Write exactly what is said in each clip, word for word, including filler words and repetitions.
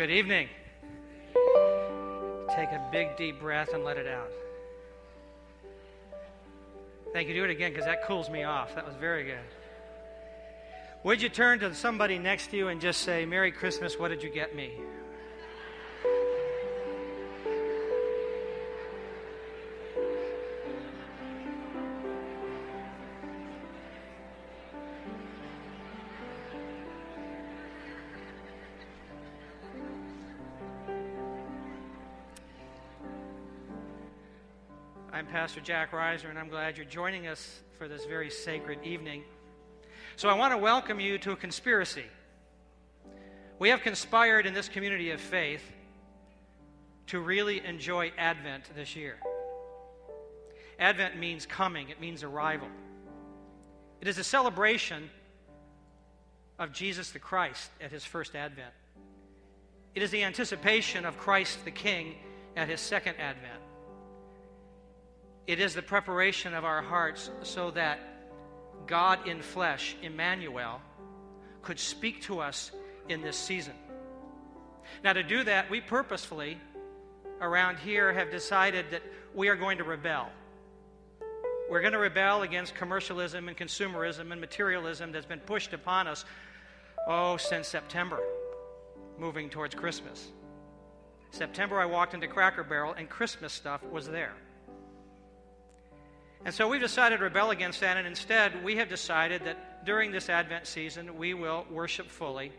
Good evening. Take a big, deep breath and let it out. Thank you. Do it again because that cools me off. That was very good. Would you turn to somebody next to you and just say, Merry Christmas, what did you get me? I'm Pastor Jack Reiser, and I'm glad you're joining us for this very sacred evening. So I want to welcome you to a conspiracy. We have conspired in this community of faith to really enjoy Advent this year. Advent means coming. It means arrival. It is a celebration of Jesus the Christ at his first Advent. It is the anticipation of Christ the King at his second Advent. It is the preparation of our hearts so that God in flesh, Emmanuel, could speak to us in this season. Now, to do that, we purposefully around here have decided that we are going to rebel. We're going to rebel against commercialism and consumerism and materialism that's been pushed upon us, oh, since September, moving towards Christmas. September, I walked into Cracker Barrel, and Christmas stuff was there. And so we've decided to rebel against that, and instead we have decided that during this Advent season we will worship fully,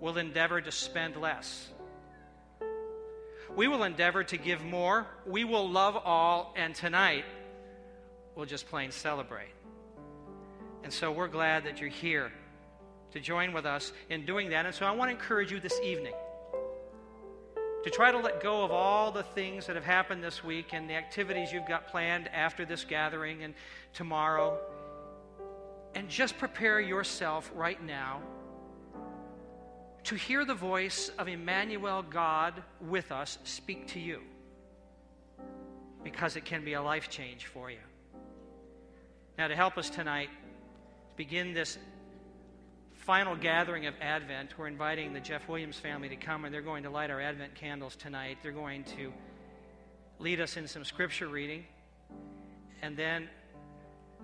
we'll endeavor to spend less. We will endeavor to give more, we will love all, and tonight we'll just plain celebrate. And so we're glad that you're here to join with us in doing that, and so I want to encourage you this evening to try to let go of all the things that have happened this week and the activities you've got planned after this gathering and tomorrow, and just prepare yourself right now to hear the voice of Emmanuel, God with us, speak to you, because it can be a life change for you. Now, to help us tonight begin this final gathering of Advent, we're inviting the Jeff Williams family to come, and they're going to light our Advent candles tonight. They're going to lead us in some scripture reading, and then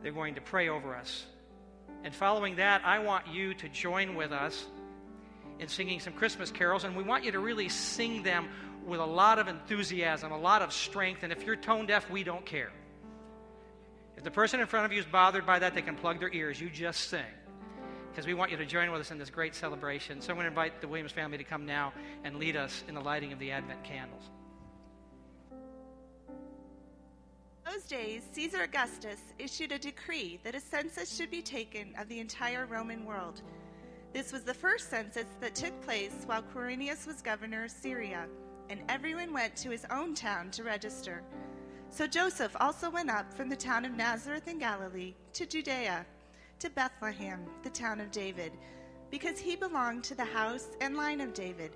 they're going to pray over us. And following that, I want you to join with us in singing some Christmas carols, and we want you to really sing them with a lot of enthusiasm, a lot of strength, and if you're tone deaf, we don't care. If the person in front of you is bothered by that, they can plug their ears. You just sing, because we want you to join with us in this great celebration. So I'm going to invite the Williams family to come now and lead us in the lighting of the Advent candles. In those days, Caesar Augustus issued a decree that a census should be taken of the entire Roman world. This was the first census that took place while Quirinius was governor of Syria, and everyone went to his own town to register. So Joseph also went up from the town of Nazareth in Galilee to Judea, to Bethlehem, the town of David, because he belonged to the house and line of David.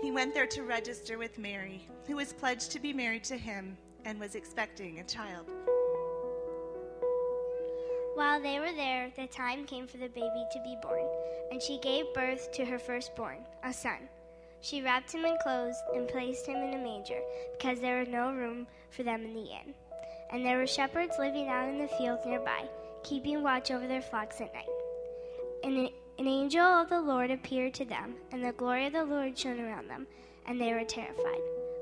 He went there to register with Mary, who was pledged to be married to him and was expecting a child. While they were there, the time came for the baby to be born, and she gave birth to her firstborn, a son. She wrapped him in clothes and placed him in a manger, because there was no room for them in the inn. And there were shepherds living out in the fields nearby, keeping watch over their flocks at night. And an angel of the Lord appeared to them, and the glory of the Lord shone around them, and they were terrified.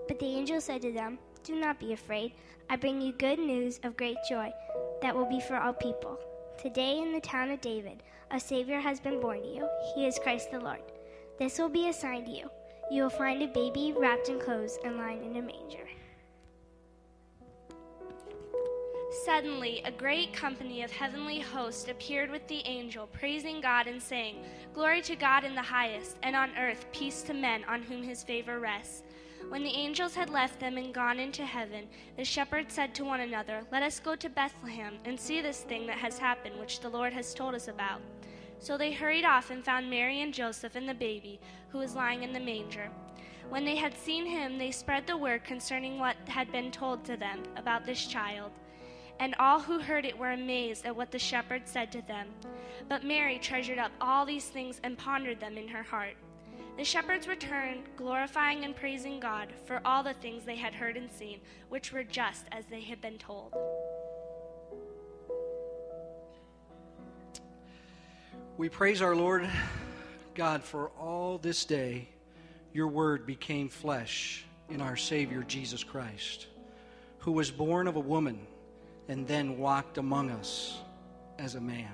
But the angel said to them, "Do not be afraid. I bring you good news of great joy that will be for all people. Today in the town of David, a Savior has been born to you. He is Christ the Lord. This will be a sign to you. You will find a baby wrapped in clothes and lying in a manger." Suddenly, a great company of heavenly hosts appeared with the angel, praising God and saying, "Glory to God in the highest, and on earth peace to men on whom his favor rests." When the angels had left them and gone into heaven, the shepherds said to one another, "Let us go to Bethlehem and see this thing that has happened, which the Lord has told us about." So they hurried off and found Mary and Joseph and the baby, who was lying in the manger. When they had seen him, they spread the word concerning what had been told to them about this child. And all who heard it were amazed at what the shepherds said to them. But Mary treasured up all these things and pondered them in her heart. The shepherds returned, glorifying and praising God for all the things they had heard and seen, which were just as they had been told. We praise our Lord God for all this day. Your word became flesh in our Savior Jesus Christ, who was born of a woman and then walked among us as a man.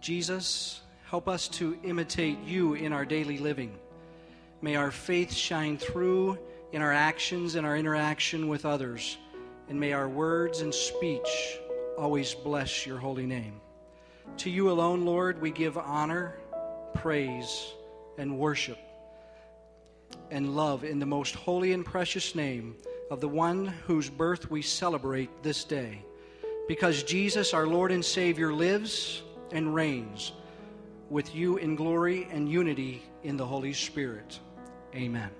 Jesus, help us to imitate you in our daily living. May our faith shine through in our actions and our interaction with others. And may our words and speech always bless your holy name. To you alone, Lord, we give honor, praise, and worship and love in the most holy and precious name of the one whose birth we celebrate this day. Because Jesus, our Lord and Savior, lives and reigns with you in glory and unity in the Holy Spirit. Amen.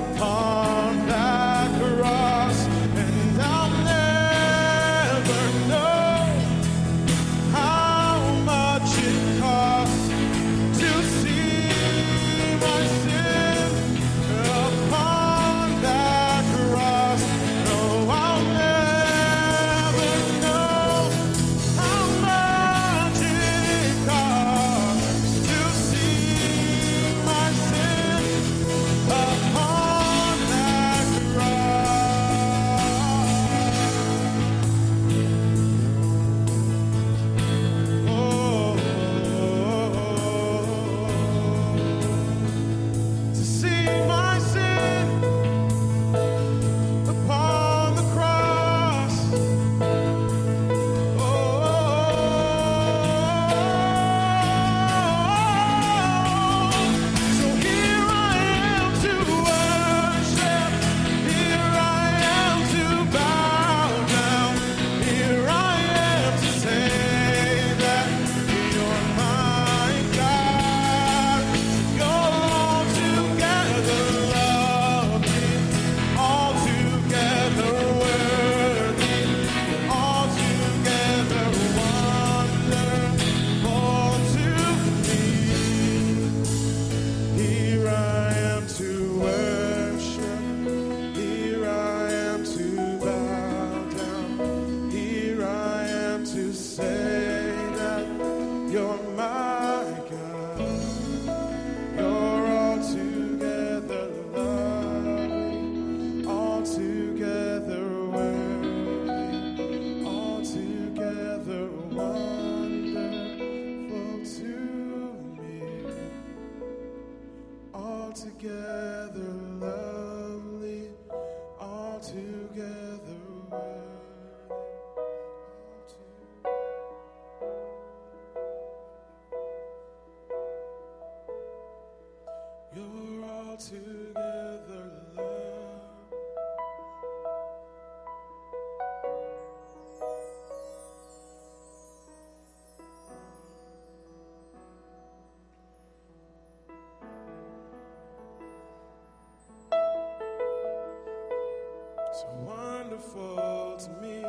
Up So wonderful to me,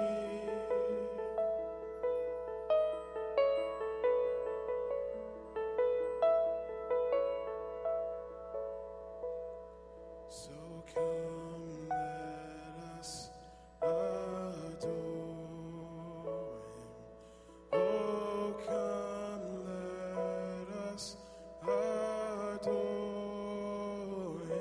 so come let us adore him, oh come let us adore him.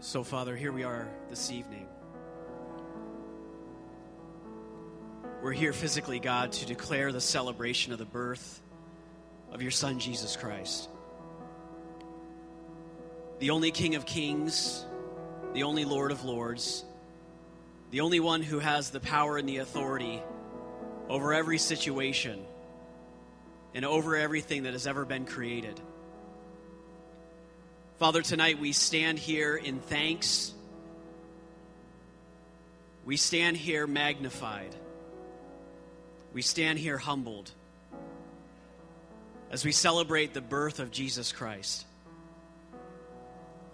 So, Father, here we are this evening. We're here physically, God, to declare the celebration of the birth of your Son, Jesus Christ. The only King of Kings, the only Lord of Lords, the only one who has the power and the authority over every situation and over everything that has ever been created. Father, tonight we stand here in thanks. We stand here magnified. We stand here humbled as we celebrate the birth of Jesus Christ.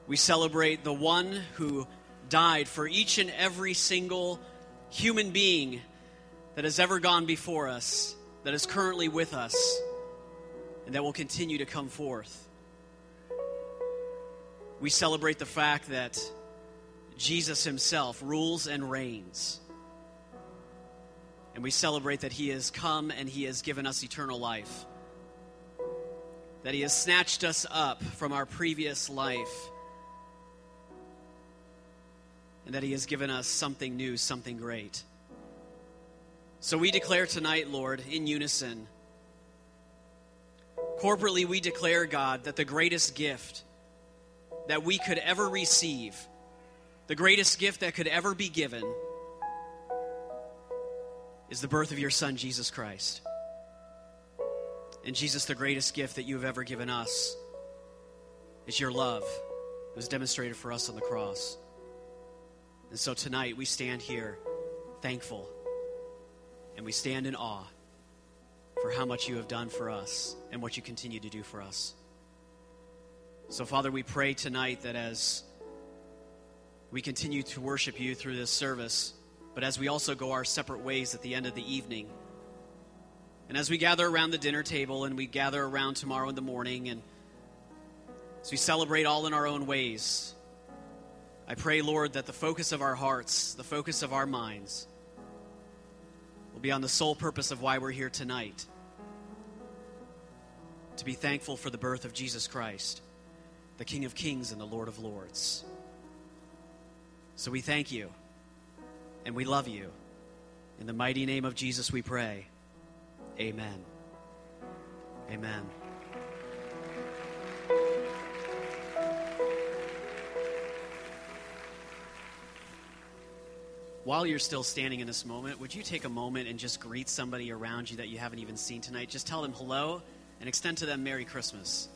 We celebrate the one who died for each and every single human being that has ever gone before us, that is currently with us, and that will continue to come forth. We celebrate the fact that Jesus himself rules and reigns. And we celebrate that he has come and he has given us eternal life. That he has snatched us up from our previous life. And that he has given us something new, something great. So we declare tonight, Lord, in unison. Corporately, we declare, God, that the greatest gift that we could ever receive, the greatest gift that could ever be given, is the birth of your Son, Jesus Christ. And Jesus, the greatest gift that you have ever given us is your love that was demonstrated for us on the cross. And so tonight we stand here thankful and we stand in awe for how much you have done for us and what you continue to do for us. So, Father, we pray tonight that as we continue to worship you through this service, but as we also go our separate ways at the end of the evening, and as we gather around the dinner table and we gather around tomorrow in the morning, and as we celebrate all in our own ways, I pray, Lord, that the focus of our hearts, the focus of our minds, will be on the sole purpose of why we're here tonight, to be thankful for the birth of Jesus Christ, the King of Kings and the Lord of Lords. So we thank you, and we love you. In the mighty name of Jesus we pray. Amen. Amen. While you're still standing in this moment, would you take a moment and just greet somebody around you that you haven't even seen tonight? Just tell them hello and extend to them Merry Christmas.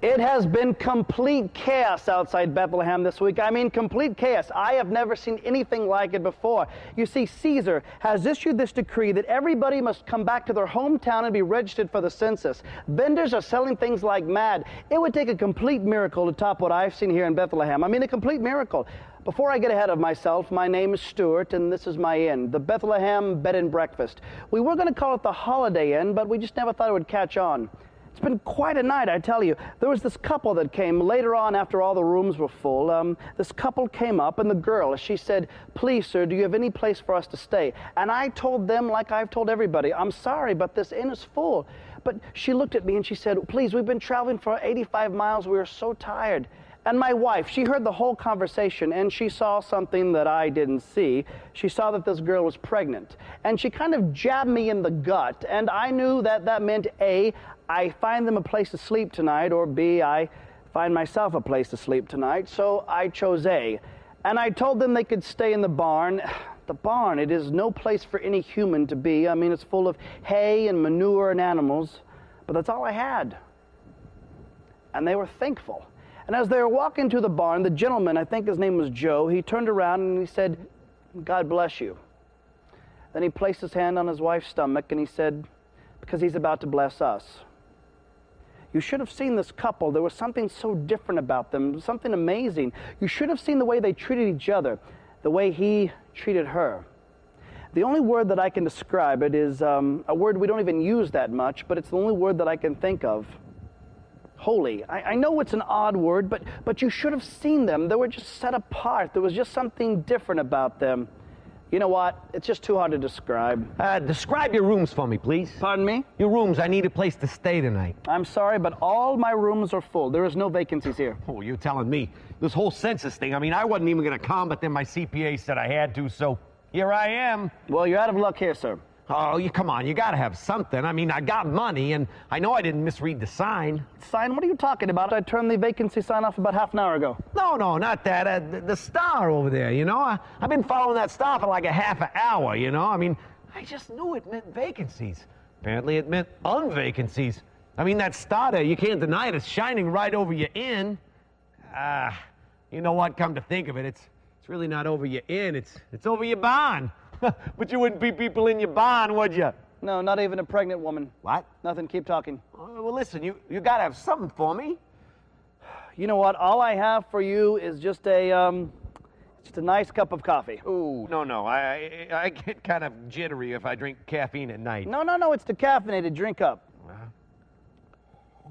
It has been complete chaos outside Bethlehem this week. I mean, complete chaos. I have never seen anything like it before. You see, Caesar has issued this decree that everybody must come back to their hometown and be registered for the census. Vendors are selling things like mad. It would take a complete miracle to top what I've seen here in Bethlehem. I mean, a complete miracle. Before I get ahead of myself, my name is Stuart, and this is my inn, the Bethlehem Bed and Breakfast. We were going to call it the Holiday Inn, but we just never thought it would catch on. It's been quite a night, I tell you. There was this couple that came later on after all the rooms were full. Um, this couple came up, and the girl, she said, "Please, sir, do you have any place for us to stay?" And I told them, like I've told everybody, "I'm sorry, but this inn is full." But she looked at me, and she said, "Please, we've been traveling for eighty-five miles. We are so tired." And my wife, she heard the whole conversation, and she saw something that I didn't see. She saw that this girl was pregnant, and she kind of jabbed me in the gut, and I knew that that meant A, I find them a place to sleep tonight, or B, I find myself a place to sleep tonight, so I chose A. And I told them they could stay in the barn. The barn, it is no place for any human to be. I mean, it's full of hay and manure and animals, but that's all I had. And they were thankful. And as they were walking to the barn, the gentleman, I think his name was Joe, he turned around and he said, "God bless you." Then he placed his hand on his wife's stomach and he said, "Because he's about to bless us." You should have seen this couple. There was something so different about them, something amazing. You should have seen the way they treated each other, the way he treated her. The only word that I can describe it is um, a word we don't even use that much, but it's the only word that I can think of. Holy. I, I know it's an odd word, but, but you should have seen them. They were just set apart. There was just something different about them. You know what? It's just too hard to describe. Uh, describe your rooms for me, please. Pardon me? Your rooms. I need a place to stay tonight. I'm sorry, but all my rooms are full. There is no vacancies here. Oh, you're telling me. This whole census thing, I mean, I wasn't even going to come, but then my C P A said I had to, so here I am. Well, you're out of luck here, sir. Oh, you come on. You got to have something. I mean, I got money, and I know I didn't misread the sign. Sign? What are you talking about? I turned the vacancy sign off about half an hour ago. No, no, not that. Uh, the, the star over there, you know? I, I've been following that star for like a half an hour, you know? I mean, I just knew it meant vacancies. Apparently it meant unvacancies. I mean, that star there, you can't deny it. It's shining right over your inn. Ah, uh, you know what? Come to think of it, it's it's really not over your inn. It's, it's over your barn. But you wouldn't beat people in your barn, would you? No, not even a pregnant woman. What? Nothing. Keep talking. Well, listen, you, you got to have something for me. You know what? All I have for you is just a, um, just a nice cup of coffee. Ooh, no, no. I, I, I get kind of jittery if I drink caffeine at night. No, no, no. It's decaffeinated. Drink up. Uh-huh.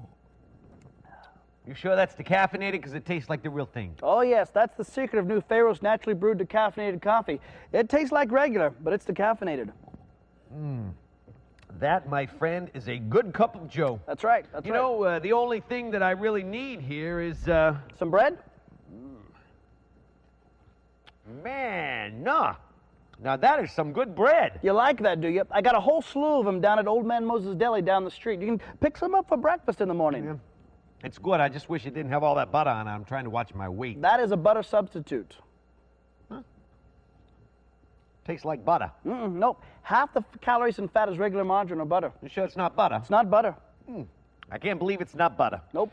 You sure that's decaffeinated? Because it tastes like the real thing. Oh, yes. That's the secret of New Pharaoh's naturally brewed decaffeinated coffee. It tastes like regular, but it's decaffeinated. Mmm. That, my friend, is a good cup of joe. That's right. That's you right. know, uh, the only thing that I really need here is... Uh... Some bread? Mm. Man, nah. Now, that is some good bread. You like that, do you? I got a whole slew of them down at Old Man Moses Deli down the street. You can pick some up for breakfast in the morning. Yeah. It's good. I just wish it didn't have all that butter on it. I'm trying to watch my weight. That is a butter substitute. Huh? Tastes like butter. Mm-mm, nope. Half the calories and fat is regular margarine or butter. You sure it's not butter? It's not butter. Mm. I can't believe it's not butter. Nope.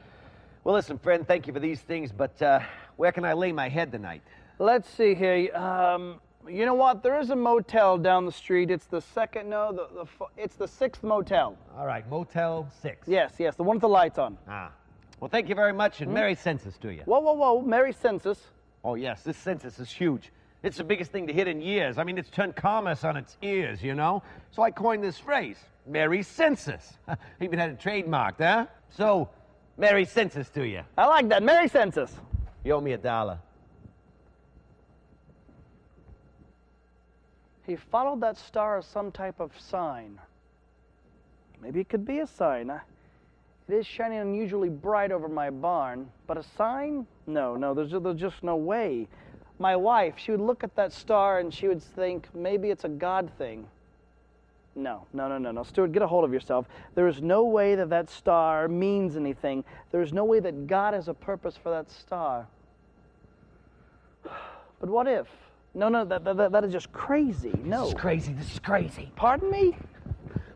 Well, listen, friend, thank you for these things, but uh, where can I lay my head tonight? Let's see here. Um... You know what? There is a motel down the street. It's the second, no, the, the it's the sixth motel. All right, Motel six. Yes, yes, the one with the lights on. Ah. Well, thank you very much, and mm. merry census to you. Whoa, whoa, whoa, merry census. Oh, yes, this census is huge. It's the biggest thing to hit in years. I mean, it's turned commerce on its ears, you know? So I coined this phrase, merry census. Even had it trademarked, huh? So, merry census to you. I like that, merry census. You owe me a dollar. He followed that star as some type of sign. Maybe it could be a sign. It is shining unusually bright over my barn, but a sign? No, no, there's, there's just no way. My wife, she would look at that star and she would think, maybe it's a God thing. No, no, no, no, no. Stuart, get a hold of yourself. There is no way that that star means anything. There is no way that God has a purpose for that star. But what if? No, no, that, that, that is just crazy. No. This is crazy. This is crazy. Pardon me?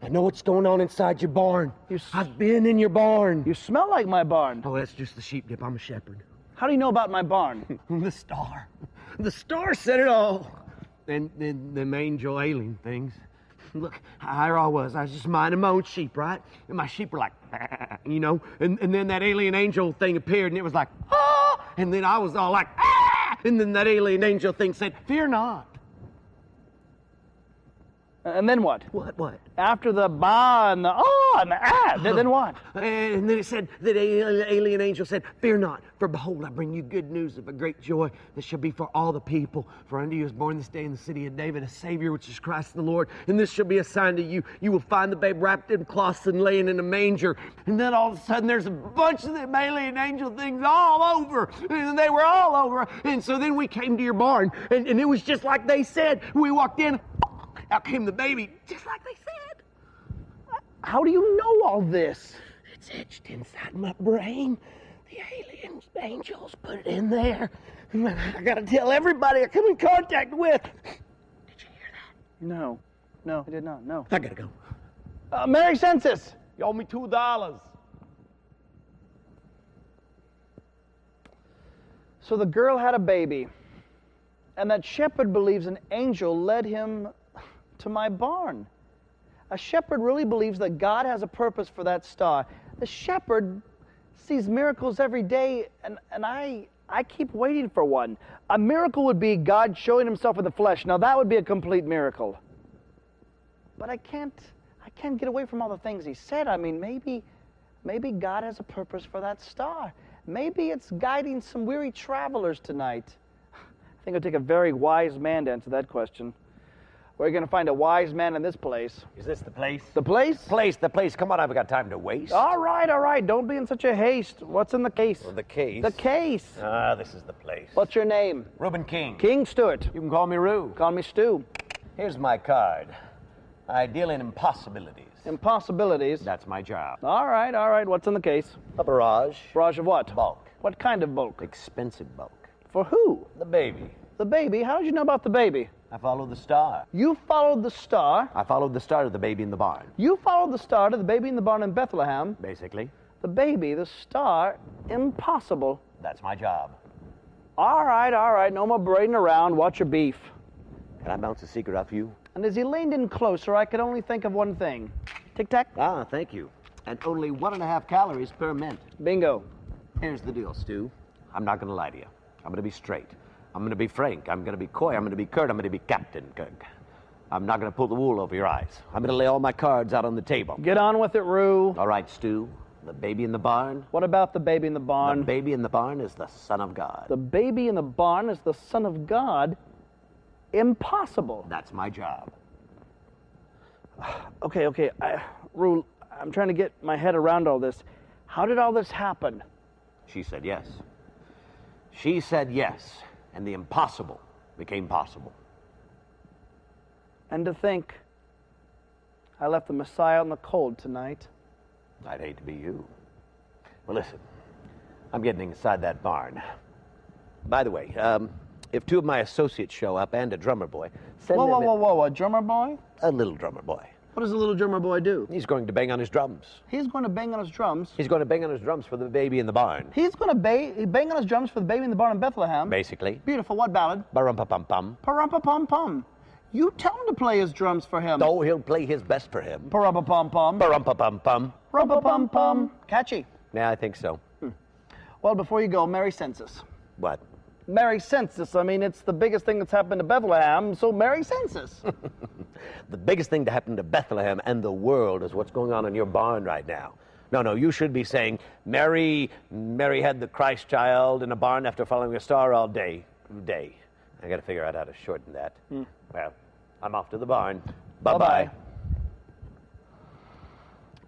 I know what's going on inside your barn. You s I've been in your barn. You smell like my barn. Oh, that's just the sheep dip. I'm a shepherd. How do you know about my barn? The star. The star said it all. And then them angel alien things. Look, here I was. I was just minding my own sheep, right? And my sheep were like, you know? And, and then that alien angel thing appeared, and it was like, ah! And then I was all like, ah! And then that alien angel thing said, fear not. And then what? What, what? After the ba and the ah and the ah, then, then what? And then it said, that alien angel said, fear not, for behold, I bring you good news of a great joy that shall be for all the people. For unto you is born this day in the city of David a Savior, which is Christ the Lord. And this shall be a sign to you. You will find the babe wrapped in cloths and laying in a manger. And then all of a sudden there's a bunch of them alien angel things all over. And they were all over. And so then we came to your barn. And, and it was just like they said. We walked in. Out came the baby, just like they said. How do you know all this? It's etched inside my brain. The aliens, angels put it in there. I gotta tell everybody I come in contact with. Did you hear that? No, no, I did not, no. I gotta go. Uh, Merry Census. You owe me two dollars. So the girl had a baby, and that shepherd believes an angel led him to my barn. A shepherd really believes that God has a purpose for that star. The shepherd sees miracles every day, and, and I, I keep waiting for one. A miracle would be God showing himself in the flesh. Now that would be a complete miracle. But I can't, I can't get away from all the things he said. I mean, maybe, maybe God has a purpose for that star. Maybe it's guiding some weary travelers tonight. I think it would take a very wise man to answer that question. We're going to find a wise man in this place. Is this the place? The place? Place, the place. Come on, I've got time to waste. All right, all right. Don't be in such a haste. What's in the case? Well, the case. The case. Ah, this is the place. What's your name? Reuben King. King Stuart. You can call me Rue. Call me Stu. Here's my card. I deal in impossibilities. Impossibilities? That's my job. All right, all right. What's in the case? A barrage. Barrage of what? Bulk. What kind of bulk? Expensive bulk. For who? The baby. The baby? How did you know about the baby? I followed the star. You followed the star? I followed the star to the baby in the barn. You followed the star to the baby in the barn in Bethlehem? Basically. The baby, the star, impossible. That's my job. All right, all right, no more braiding around. Watch your beef. Can I bounce a secret off you? And as he leaned in closer, I could only think of one thing. Tic-tac? Ah, thank you. And only one and a half calories per mint. Bingo. Here's the deal, Stu. I'm not going to lie to you. I'm going to be straight. I'm going to be frank, I'm going to be coy, I'm going to be curt, I'm going to be Captain Kirk. I'm not going to pull the wool over your eyes. I'm going to lay all my cards out on the table. Get on with it, Rue. All right, Stu, The baby in the barn? What about the baby in the barn? The baby in the barn is the Son of God. The baby in the barn is the Son of God? Impossible. That's my job. Okay, okay, I, Rue, I'm trying to get my head around all this. How did all this happen? She said yes. She said yes, and the impossible became possible. And to think, I left the Messiah in the cold tonight. I'd hate to be you. Well, listen, I'm getting inside that barn. By the way, um, if two of my associates show up and a drummer boy, send whoa, them... Whoa, whoa, whoa, whoa, a drummer boy? A little drummer boy. What does a little drummer boy do? He's going to bang on his drums. He's going to bang on his drums? He's going to bang on his drums for the baby in the barn. He's going to ba bang on his drums for the baby in the barn in Bethlehem? Basically. Beautiful. What ballad? Ba-rum-pa-pum-pum. Pa-rum-pa-pum-pum. You tell him to play his drums for him. Oh, he'll play his best for him. Pa-rum-pa-pum-pum. Pa-rum-pa-pum-pum. Rum-pa-pum-pum. Catchy. Yeah, I think so. Hmm. Well, before you go, Merry Census. What? Merry Census. I mean, it's the biggest thing that's happened to Bethlehem, so Merry Census. The biggest thing to happen to Bethlehem and the world is what's going on in your barn right now. No, no, you should be saying, Mary, Mary had the Christ child in a barn after following a star all day. Day. I got to figure out how to shorten that. Mm. Well, I'm off to the barn. Bye-bye.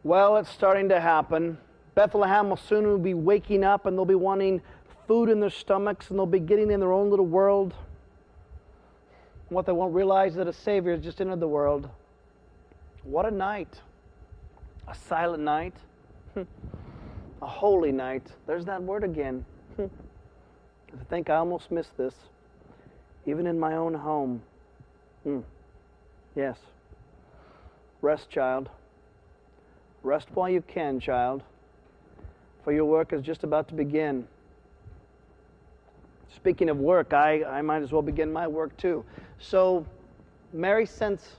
Well, it's starting to happen. Bethlehem will soon be waking up, and they'll be wanting food in their stomachs, and they'll be getting in their own little world. What they won't realize is that a Savior has just entered the world. What a night. A silent night. A holy night. There's that word again. I think I almost missed this. Even in my own home. Mm. Yes. Rest, child. Rest while you can, child. For your work is just about to begin. Speaking of work, I, I might as well begin my work, too. So, Mary Sense.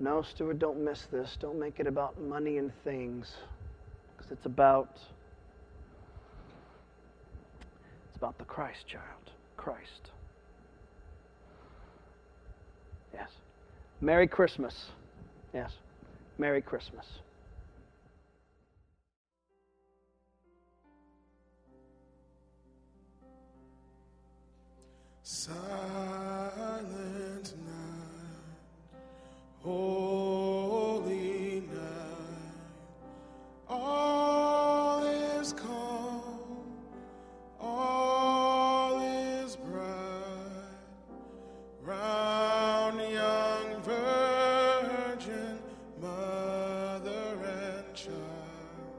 No, Stuart, don't miss this. Don't make it about money and things. Because it's about... It's about the Christ, child. Christ. Yes. Merry Christmas. Yes. Merry Christmas. Silent night, holy night, all is calm, all is bright, round young virgin, mother and child,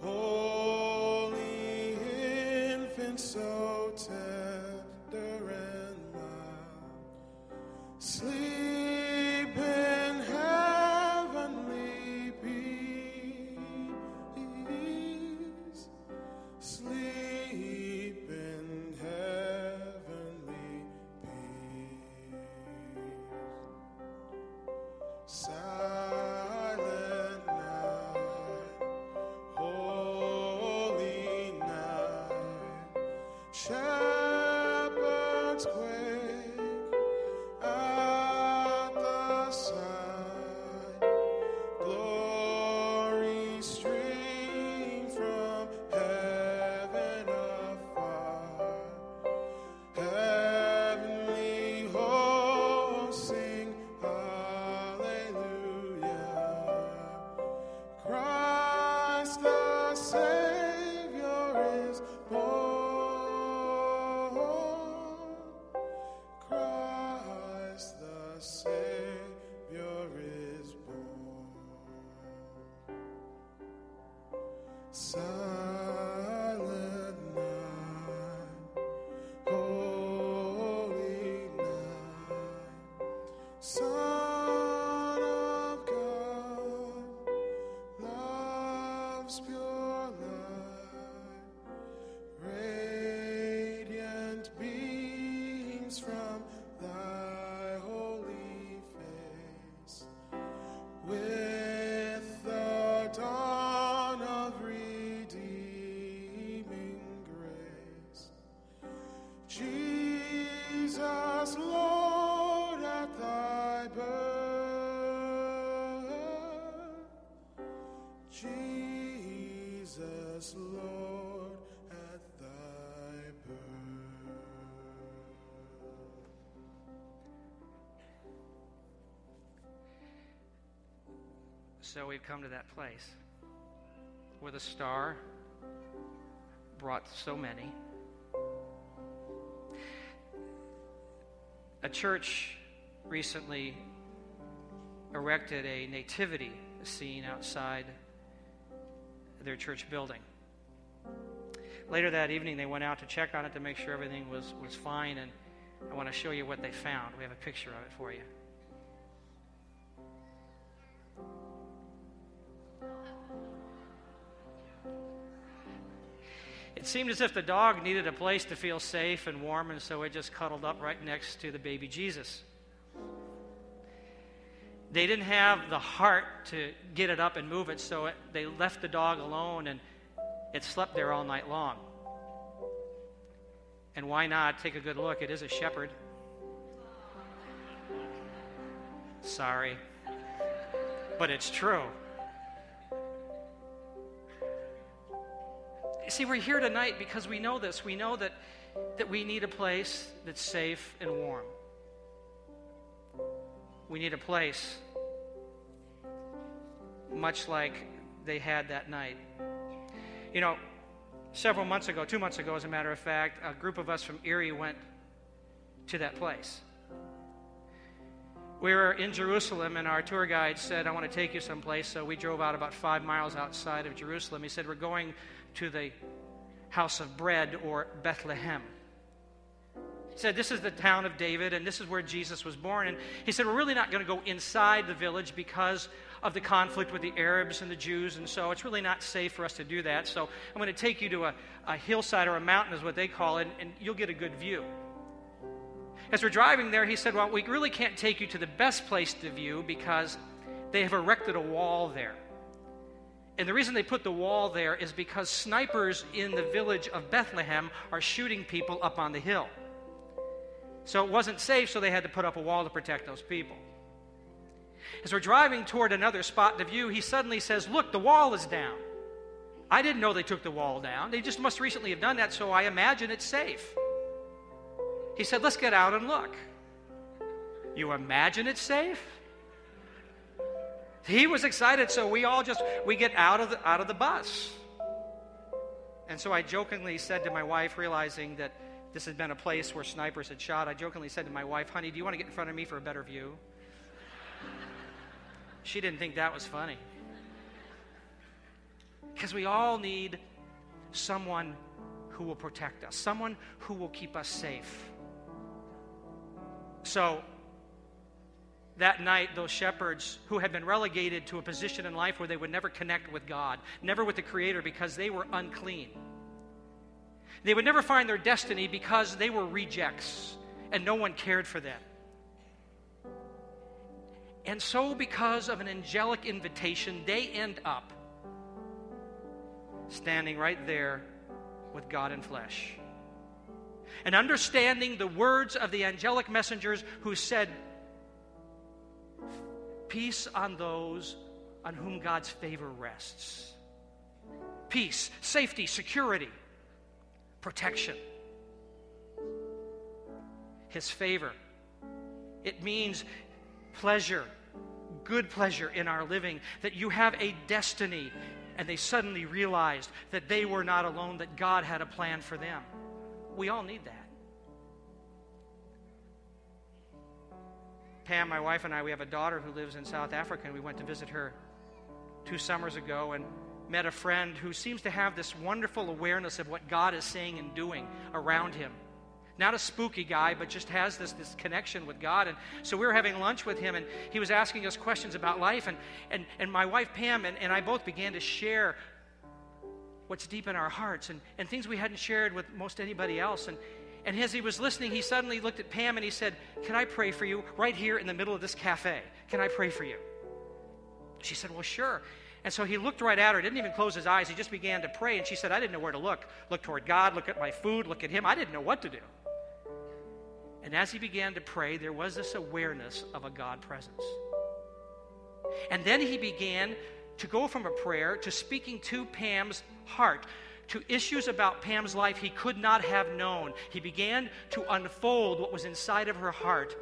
holy infant, so tender. Sleep in heavenly peace. Sleep in heavenly peace. Silent night, holy night. Shepherds quake at the sight, glory stream from heaven afar, heavenly hosts sing hallelujah, Christ the Savior is born. Christ the Savior is born. Silent night, holy night, Son of God, love's pure light, radiant beams from Thy holy face, with the dawn of redeeming grace, Jesus, Lord, at Thy birth, Jesus, Lord, at thy birth. So we've come to that place where the star brought so many. A church recently erected a nativity scene outside their church building. Later that evening, they went out to check on it to make sure everything was, was fine, and I want to show you what they found. We have a picture of it for you. It seemed as if the dog needed a place to feel safe and warm, and so it just cuddled up right next to the baby Jesus. They didn't have the heart to get it up and move it, so it, they left the dog alone, and it slept there all night long. And why not take a good look? It is a shepherd. Sorry, but it's true. See, we're here tonight because we know this. We know that, that we need a place that's safe and warm. We need a place much like they had that night. You know, several months ago, two months ago, as a matter of fact, a group of us from Erie went to that place. We were in Jerusalem, and our tour guide said, I want to take you someplace. So we drove out about five miles outside of Jerusalem. He said, we're going to the House of Bread, or Bethlehem. He said, this is the town of David, and this is where Jesus was born. And he said, we're really not going to go inside the village because of the conflict with the Arabs and the Jews, and so it's really not safe for us to do that. So I'm going to take you to a, a hillside, or a mountain is what they call it, and you'll get a good view. As we're driving there, he said, well, we really can't take you to the best place to view because they have erected a wall there. And the reason they put the wall there is because snipers in the village of Bethlehem are shooting people up on the hill. So it wasn't safe, so they had to put up a wall to protect those people. As we're driving toward another spot to view, he suddenly says, look, the wall is down. I didn't know they took the wall down. They just must recently have done that, so I imagine it's safe. He said, let's get out and look. You imagine it's safe? He was excited, so we all just, we get out of the, out of the bus. And so I jokingly said to my wife, realizing that this had been a place where snipers had shot, I jokingly said to my wife, honey, do you want to get in front of me for a better view? She didn't think that was funny. Because we all need someone who will protect us, someone who will keep us safe. So that night, those shepherds who had been relegated to a position in life where they would never connect with God, never with the Creator, because they were unclean. They would never find their destiny because they were rejects and no one cared for them. And so because of an angelic invitation, they end up standing right there with God in flesh. And understanding the words of the angelic messengers who said, peace on those on whom God's favor rests. Peace, safety, security, protection. His favor. It means pleasure, good pleasure in our living, that you have a destiny. And they suddenly realized that they were not alone, that God had a plan for them. We all need that. Pam, my wife, and I, we have a daughter who lives in South Africa, and we went to visit her two summers ago and met a friend who seems to have this wonderful awareness of what God is saying and doing around him. Not a spooky guy, but just has this, this connection with God. And so we were having lunch with him, and he was asking us questions about life. And, and, and my wife, Pam, and, and I both began to share what's deep in our hearts and, and things we hadn't shared with most anybody else. And, and as he was listening, he suddenly looked at Pam, and he said, can I pray for you right here in the middle of this cafe? Can I pray for you? She said, well, sure. And so he looked right at her, didn't even close his eyes. He just began to pray. And she said, I didn't know where to look. Look toward God, look at my food, look at him. I didn't know what to do. And as he began to pray, there was this awareness of a God presence. And then he began to go from a prayer to speaking to Pam's heart, to issues about Pam's life he could not have known. He began to unfold what was inside of her heart.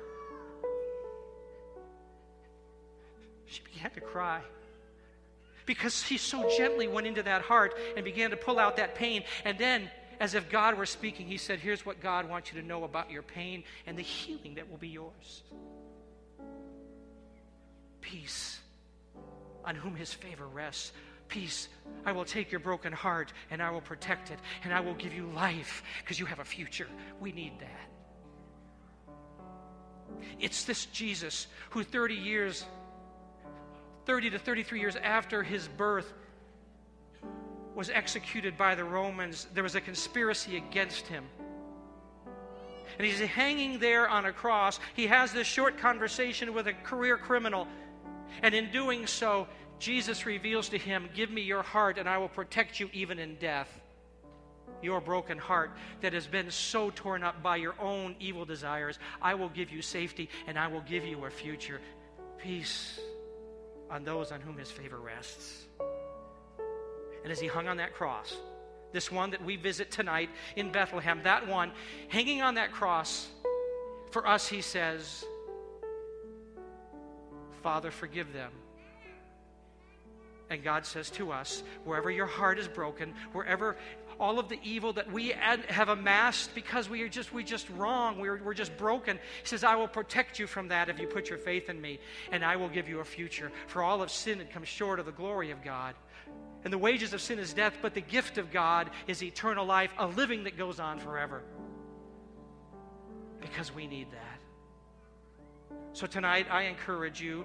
She began to cry, because he so gently went into that heart and began to pull out that pain. And then, as if God were speaking, he said, here's what God wants you to know about your pain and the healing that will be yours. Peace, on whom his favor rests. Peace, I will take your broken heart and I will protect it and I will give you life because you have a future. We need that. It's this Jesus who thirty years thirty to thirty-three years after his birth was executed by the Romans. There was a conspiracy against him. And he's hanging there on a cross. He has this short conversation with a career criminal. And in doing so, Jesus reveals to him, give me your heart and I will protect you even in death. Your broken heart that has been so torn up by your own evil desires. I will give you safety and I will give you a future. Peace on those on whom his favor rests. And as he hung on that cross, this one that we visit tonight in Bethlehem, that one, hanging on that cross, for us he says, Father, forgive them. And God says to us, wherever your heart is broken, wherever all of the evil that we have amassed because we are just we just wrong, we're, we're just broken. He says, I will protect you from that if you put your faith in me, and I will give you a future. For all of sin and comes short of the glory of God. And the wages of sin is death, but the gift of God is eternal life, a living that goes on forever. Because we need that. So tonight, I encourage you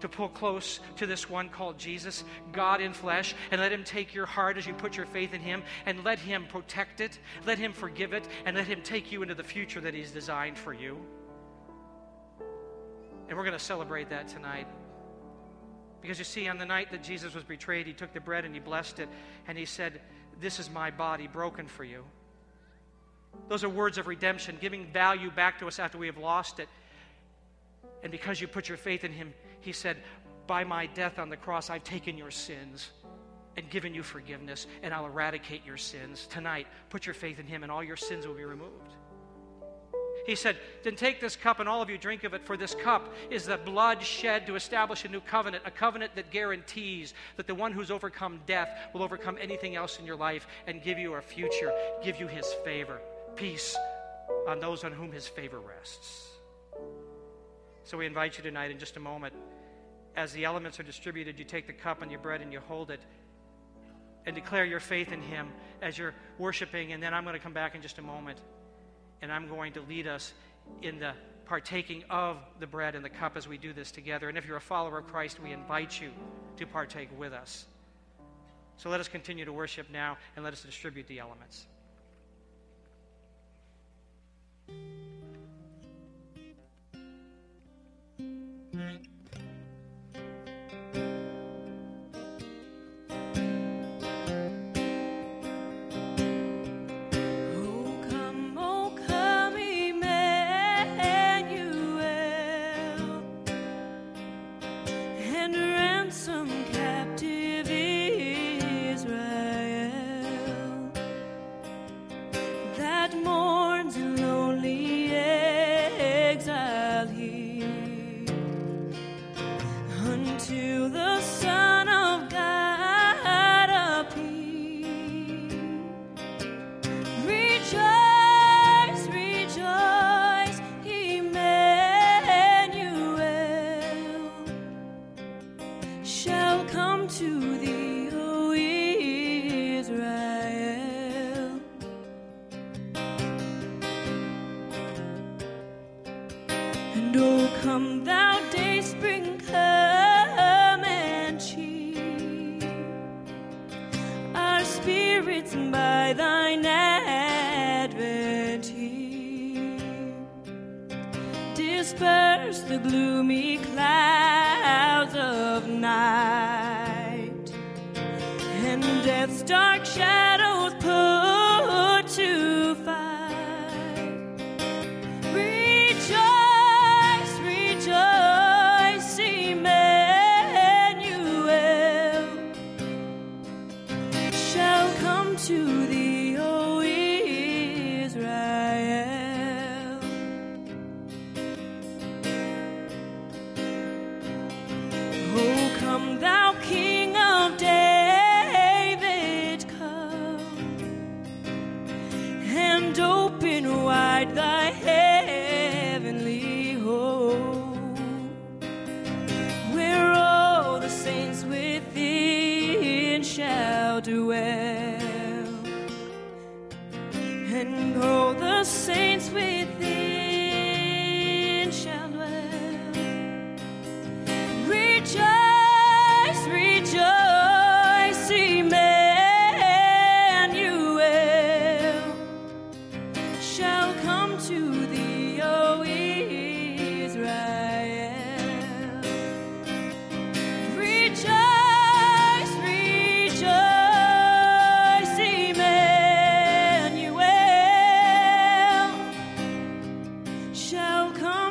to pull close to this one called Jesus, God in flesh, and let him take your heart as you put your faith in him, and let him protect it, let him forgive it, and let him take you into the future that he's designed for you. And we're going to celebrate that tonight. Because you see, on the night that Jesus was betrayed, he took the bread and he blessed it, and he said, this is my body broken for you. Those are words of redemption, giving value back to us after we have lost it. And because you put your faith in him, he said, by my death on the cross, I've taken your sins and given you forgiveness, and I'll eradicate your sins. Tonight, put your faith in him, and all your sins will be removed. He said, then take this cup, and all of you drink of it, for this cup is the blood shed to establish a new covenant, a covenant that guarantees that the one who's overcome death will overcome anything else in your life and give you a future, give you his favor, peace on those on whom his favor rests. So we invite you tonight, in just a moment, as the elements are distributed, you take the cup and your bread and you hold it and declare your faith in him as you're worshiping. And then I'm going to come back in just a moment, and I'm going to lead us in the partaking of the bread and the cup as we do this together. And if you're a follower of Christ, we invite you to partake with us. So let us continue to worship now, and let us distribute the elements. Rejoice, rejoice, Emmanuel,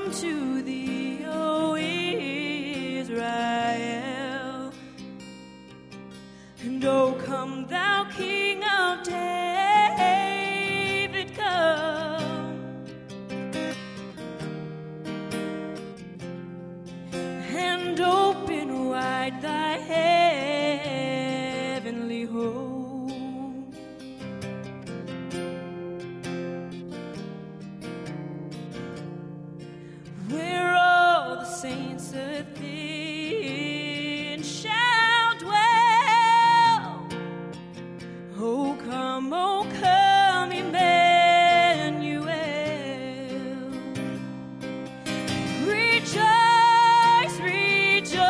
come to thee, O Israel. And O come thou King of David, come. And open wide thy heavenly home. Saints within shall dwell. Oh, come, oh, come, Emmanuel. Rejoice, rejoice,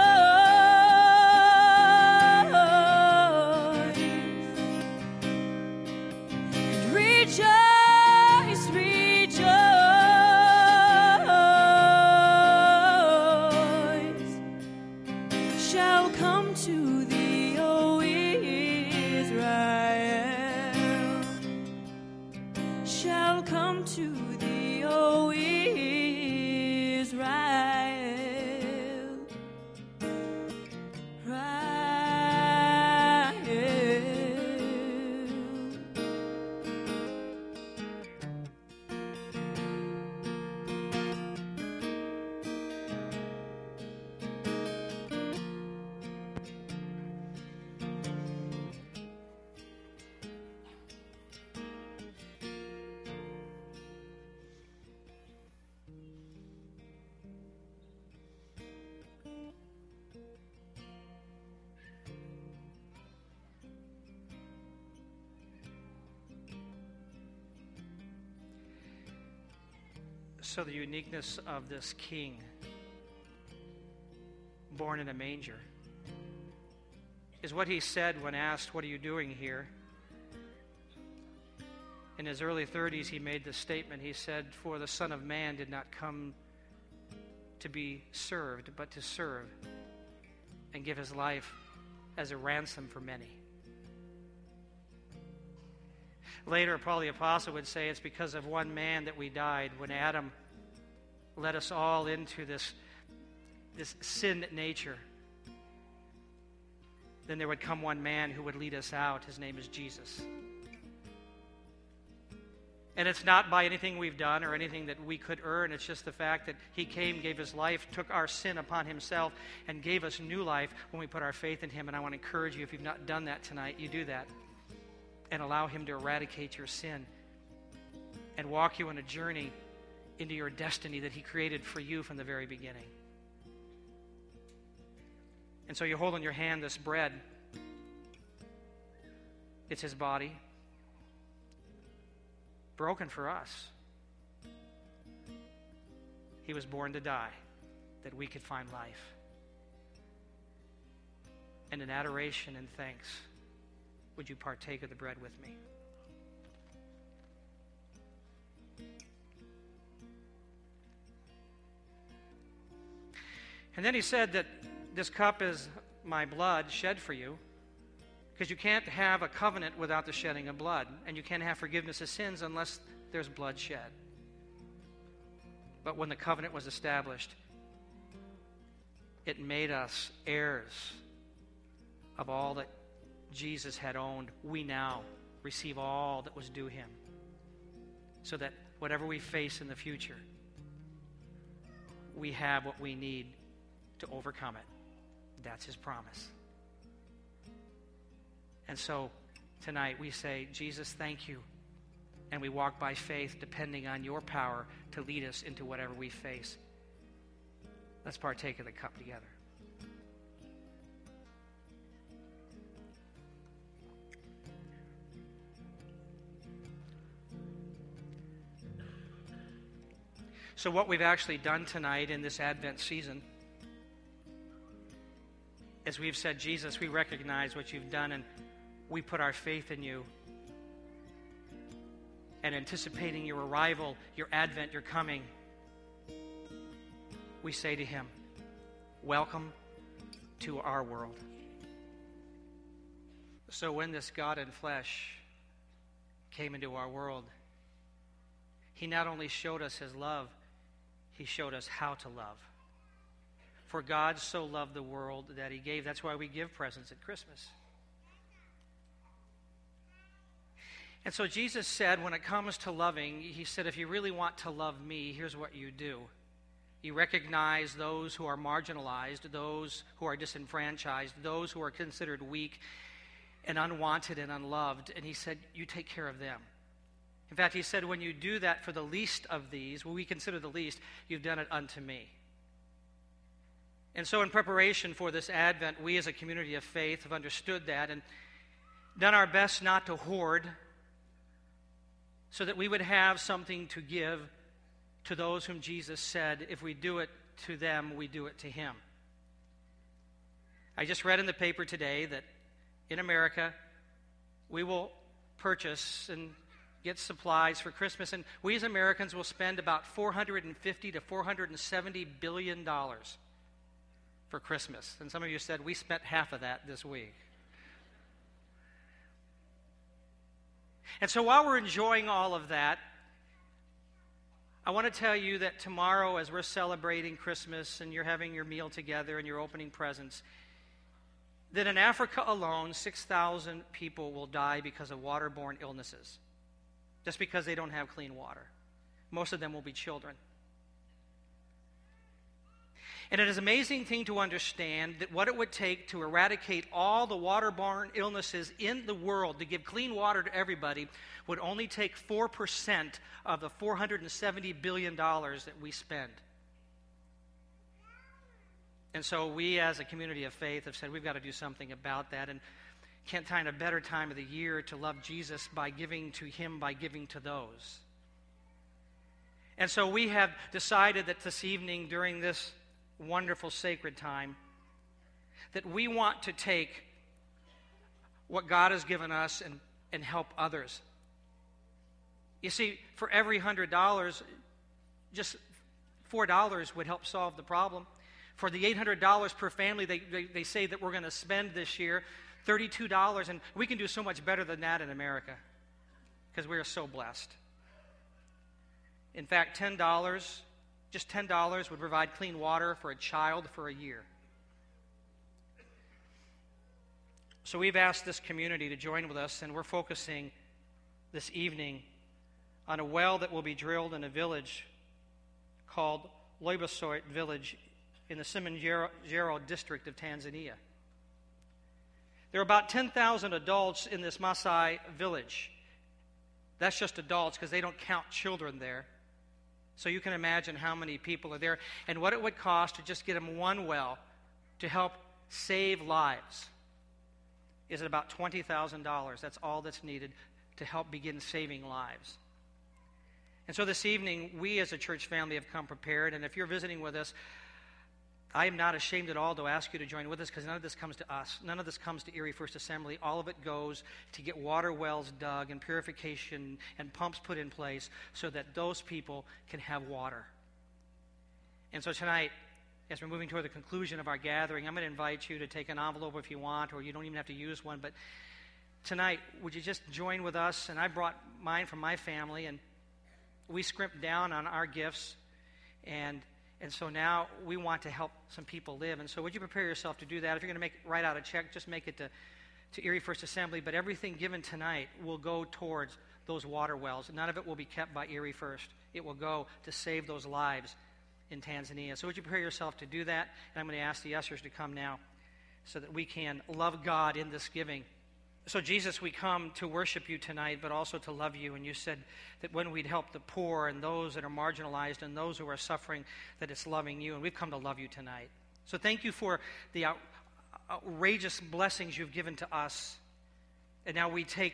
rejoice. So the uniqueness of this king born in a manger is what he said when asked, "What are you doing here?" In his early thirties, he made this statement. He said, "For the Son of Man did not come to be served, but to serve and give his life as a ransom for many." Later, Paul the Apostle would say it's because of one man that we died when Adam led us all into this, this sin nature. Then there would come one man who would lead us out. His name is Jesus. And it's not by anything we've done or anything that we could earn. It's just the fact that he came, gave his life, took our sin upon himself, and gave us new life when we put our faith in him. And I want to encourage you, if you've not done that tonight, you do that. And allow him to eradicate your sin and walk you on a journey into your destiny that he created for you from the very beginning. And so you hold in your hand this bread. It's his body, broken for us. He was born to die, that we could find life. And in adoration and thanks, would you partake of the bread with me? And then he said that this cup is my blood shed for you, because you can't have a covenant without the shedding of blood, and you can't have forgiveness of sins unless there's blood shed. But when the covenant was established, it made us heirs of all that Jesus had owned. We now receive all that was due him, so that whatever we face in the future, we have what we need to overcome it. That's his promise. And so tonight we say, Jesus, thank you. And we walk by faith, depending on your power to lead us into whatever we face. Let's partake of the cup together. So what we've actually done tonight in this Advent season is we've said, Jesus, we recognize what you've done, and we put our faith in you. And anticipating your arrival, your Advent, your coming, we say to him, welcome to our world. So when this God in flesh came into our world, he not only showed us his love, he showed us how to love. For God so loved the world that he gave. That's why we give presents at Christmas. And so Jesus said, when it comes to loving, he said, if you really want to love me, here's what you do. You recognize those who are marginalized, those who are disenfranchised, those who are considered weak and unwanted and unloved. And he said, you take care of them. In fact, he said, when you do that for the least of these, what we consider the least, you've done it unto me. And so in preparation for this Advent, we as a community of faith have understood that and done our best not to hoard so that we would have something to give to those whom Jesus said, if we do it to them, we do it to him. I just read in the paper today that in America, we will purchase and get supplies for Christmas, and we as Americans will spend about four hundred fifty to four hundred seventy billion dollars for Christmas. And some of you said, we spent half of that this week. And so while we're enjoying all of that, I want to tell you that tomorrow, as we're celebrating Christmas and you're having your meal together and you're opening presents, that in Africa alone, six thousand people will die because of waterborne illnesses, just because they don't have clean water. Most of them will be children. And it is an amazing thing to understand that what it would take to eradicate all the waterborne illnesses in the world, to give clean water to everybody, would only take four percent of the four hundred seventy billion dollars that we spend. And so we as a community of faith have said we've got to do something about that, and can't find a better time of the year to love Jesus by giving to him, by giving to those. And so we have decided that this evening during this wonderful sacred time, that we want to take what God has given us and, and help others. You see, for every one hundred dollars, just four dollars would help solve the problem. For the eight hundred dollars per family they, they, they say that we're going to spend this year, thirty-two dollars, and we can do so much better than that in America because we are so blessed. In fact, ten dollars, just ten dollars would provide clean water for a child for a year. So we've asked this community to join with us, and we're focusing this evening on a well that will be drilled in a village called Loibosoit Village in the Simongero district of Tanzania. There are about ten thousand adults in this Maasai village. That's just adults because they don't count children there. So you can imagine how many people are there and what it would cost to just get them one well to help save lives. Is it about twenty thousand dollars? That's all that's needed to help begin saving lives. And so this evening, we as a church family have come prepared, and if you're visiting with us, I am not ashamed at all to ask you to join with us because none of this comes to us. None of this comes to Erie First Assembly. All of it goes to get water wells dug and purification and pumps put in place so that those people can have water. And so tonight, as we're moving toward the conclusion of our gathering, I'm going to invite you to take an envelope if you want, or you don't even have to use one. But tonight, would you just join with us? And I brought mine from my family, and we scrimped down on our gifts, and And so now we want to help some people live. And so would you prepare yourself to do that? If you're going to make write out a check, just make it to, to Erie First Assembly. But everything given tonight will go towards those water wells. None of it will be kept by Erie First. It will go to save those lives in Tanzania. So would you prepare yourself to do that? And I'm going to ask the ushers to come now so that we can love God in this giving. So Jesus, we come to worship you tonight, but also to love you. And you said that when we'd help the poor and those that are marginalized and those who are suffering, that it's loving you. And we've come to love you tonight. So thank you for the out- outrageous blessings you've given to us. And now we take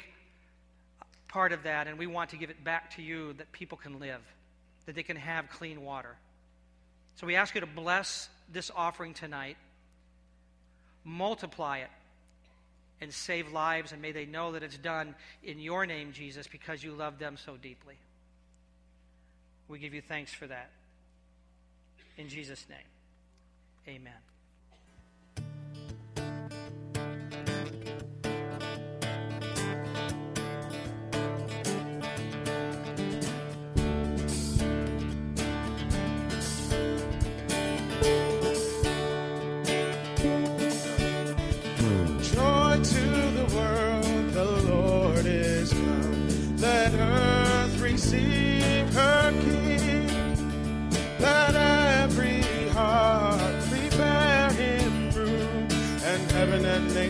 part of that and we want to give it back to you that people can live, that they can have clean water. So we ask you to bless this offering tonight, multiply it, and save lives, and may they know that it's done in your name, Jesus, because you love them so deeply. We give you thanks for that. In Jesus' name, amen.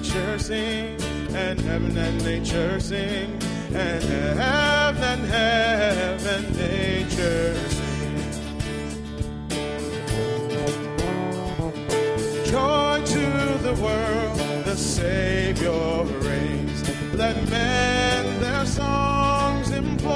nature sing, and heaven and nature sing, and heaven and heaven and nature sing. Joy to the world, the Savior reigns. Let men their songs employ,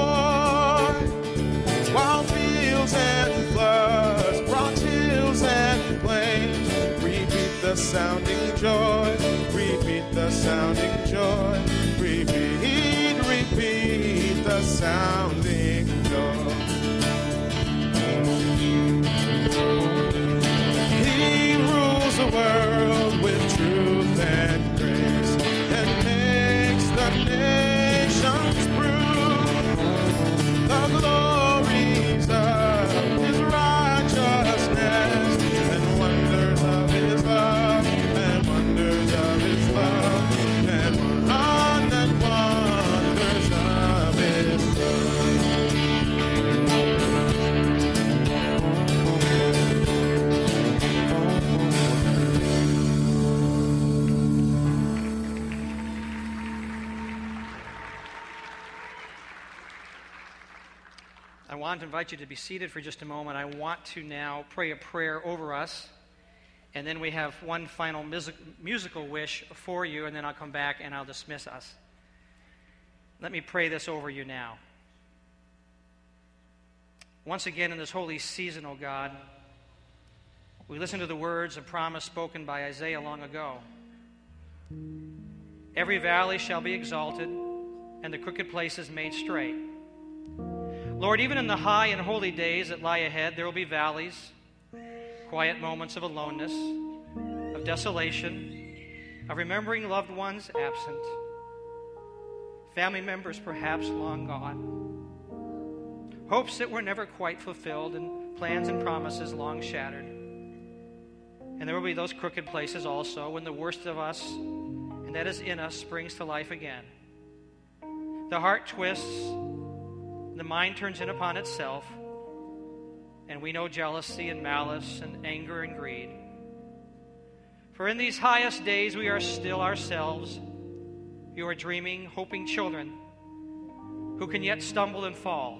while fields and floods, rocks, hills and plains, repeat the sounding joy, repeat the sounding joy, repeat, repeat the sounding joy. He rules the world with truth and grace, and makes the nations prove the glories of his righteousness, and wonders of his love, and wonders of his love, and one and wonders of his love. I want to invite you to be seated for just a moment. I want to now pray a prayer over us, and then we have one final music, musical wish for you, and then I'll come back and I'll dismiss us. Let me pray this over you now. Once again in this holy season, O God, we listen to the words of promise spoken by Isaiah long ago. Every valley shall be exalted, and the crooked places made straight. Lord, even in the high and holy days that lie ahead, there will be valleys, quiet moments of aloneness, of desolation, of remembering loved ones absent, family members perhaps long gone, hopes that were never quite fulfilled, and plans and promises long shattered. And there will be those crooked places also when the worst of us, and that is in us, springs to life again. The heart twists, the mind turns in upon itself, and we know jealousy and malice and anger and greed. For in these highest days we are still ourselves, your dreaming, hoping children who can yet stumble and fall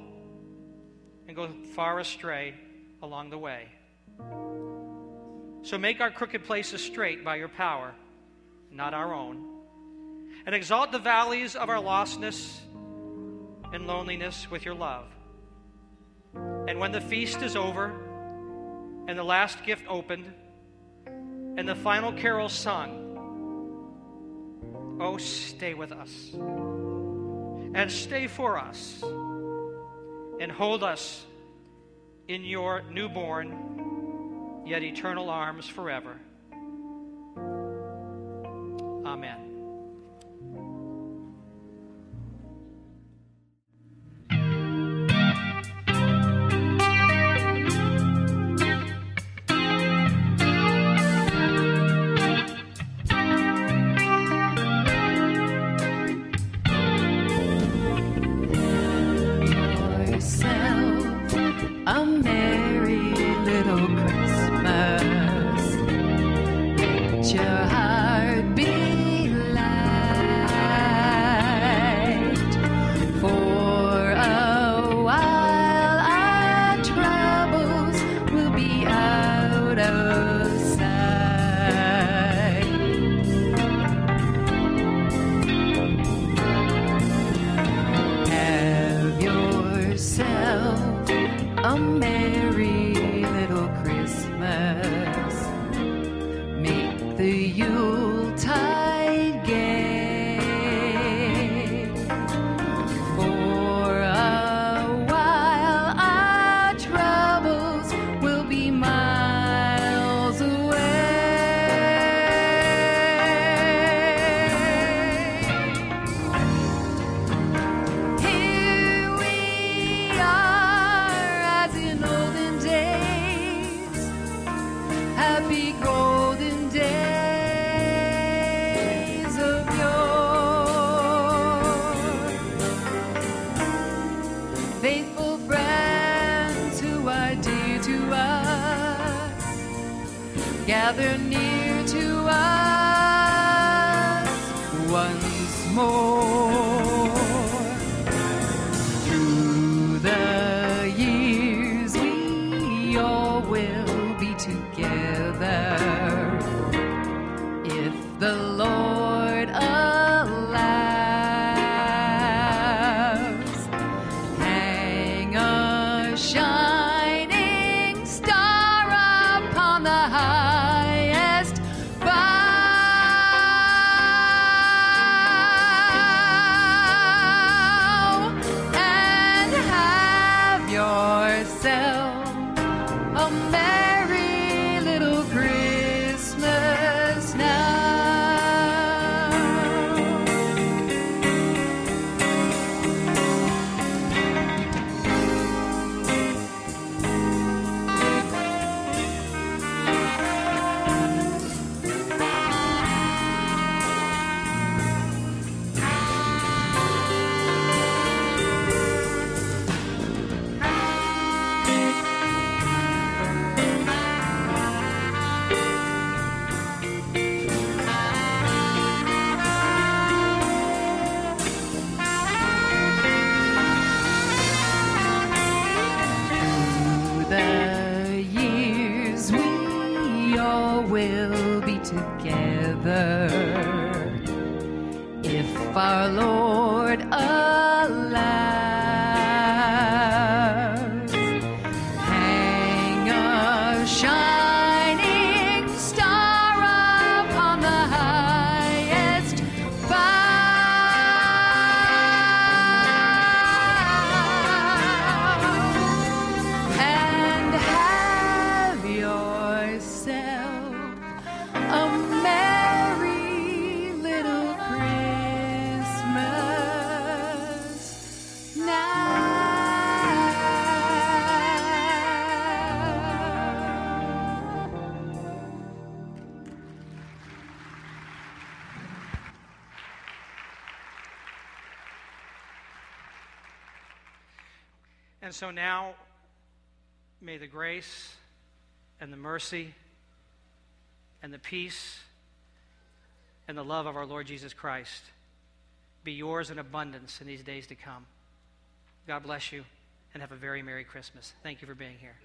and go far astray along the way. So make our crooked places straight by your power, not our own, and exalt the valleys of our lostness and loneliness with your love. And when the feast is over, and the last gift opened, and the final carol sung, oh, stay with us, and stay for us, and hold us in your newborn, yet eternal arms forever. Amen. Gather near to us. once more. Through the years we all will be together, if the Lord allows. Hang a shining star upon the highest bough, and have yourself a merry little Christmas now. The years we all will be together, if our Lord allows. Hang a shining star upon the highest bough, and have yourself a merry little Christmas now. And so now, may the grace and the mercy and the peace and the love of our Lord Jesus Christ be yours in abundance in these days to come. God bless you, and have a very Merry Christmas. Thank you for being here.